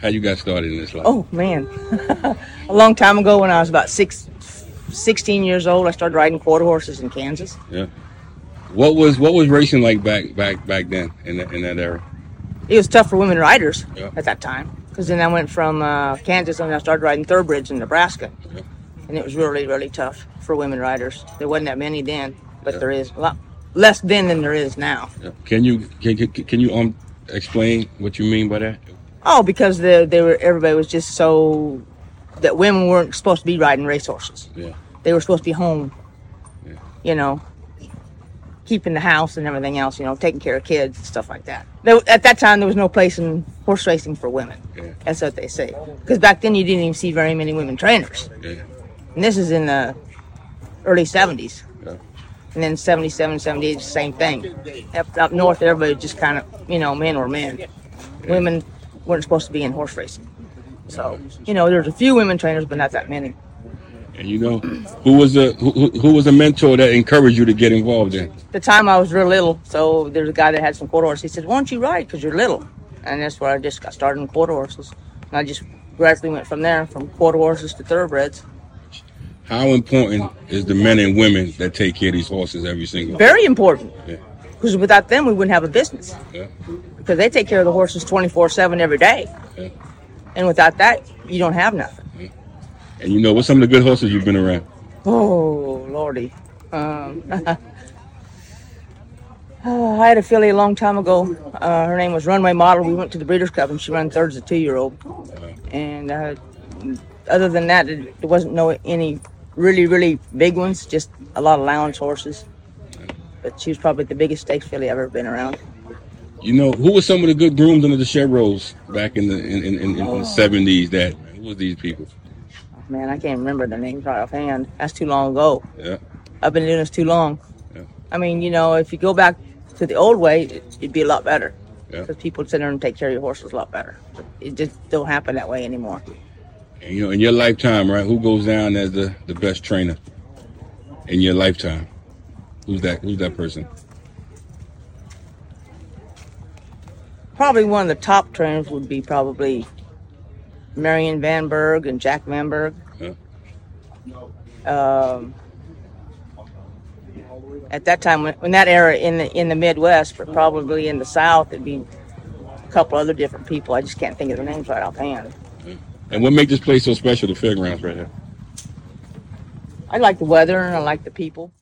How you got started in this life? Oh, man. A long time ago when I was about 16 years old, I started riding quarter horses in Kansas. Yeah. What was racing like back then in that era? It was tough for women riders at that time, because then I went from Kansas and I started riding thoroughbreds in Nebraska. Yeah. And it was really, really tough for women riders. There wasn't that many then, but there is a lot less then than there is now. Yeah. Can you explain what you mean by that? Oh, because everybody was just so that women weren't supposed to be riding racehorses. Yeah. They were supposed to be home, you know, keeping the house and everything else, you know, taking care of kids and stuff like that. At that time, there was no place in horse racing for women. Yeah. That's what they say. Because back then, you didn't even see very many women trainers. Yeah. And this is in the early 70s. Yeah. And then 77, 78, same thing. Up north, everybody just kind of, you know, men were men. Yeah. Women weren't supposed to be in horse racing. So, you know, there's a few women trainers, but not that many. And you know, who was a mentor that encouraged you to get involved in? At the time I was real little, so there's a guy that had some quarter horses. He said, "Why don't you ride? Because you're little." And that's where I just got started in quarter horses. And I just gradually went from there, from quarter horses to thoroughbreds. How important is the men and women that take care of these horses every single day? Very important. Yeah. Because without them, we wouldn't have a business. Yeah. Because they take care of the horses 24/7 every day. Yeah. And without that, you don't have nothing. Mm-hmm. And you know, what's some of the good horses you've been around? Oh, Lordy. I had a filly a long time ago. Her name was Runway Model. We went to the Breeders' Club, and she ran thirds as a 2-year-old. And other than that, there wasn't any really, really big ones, just a lot of allowance horses. But she was probably the biggest stakes filly I've ever been around. You know, who were some of the good grooms under the Chevroles back in the the 70s? Who were these people? Oh, man, I can't remember the names right offhand. That's too long ago. Yeah, I've been doing this too long. Yeah. I mean, you know, if you go back to the old way, it'd be a lot better. Yeah. Because people would sit there and take care of your horses a lot better. But it just don't happen that way anymore. And you know, in your lifetime, right? Who goes down as the best trainer in your lifetime? Who's that person? Probably one of the top trainers would be probably Marion Van Berg and Jack Van Berg. At that time, in that era, in the Midwest, but probably in the South, it'd be a couple other different people. I just can't think of their names right offhand. And what makes this place so special, the fairgrounds right here? I like the weather and I like the people.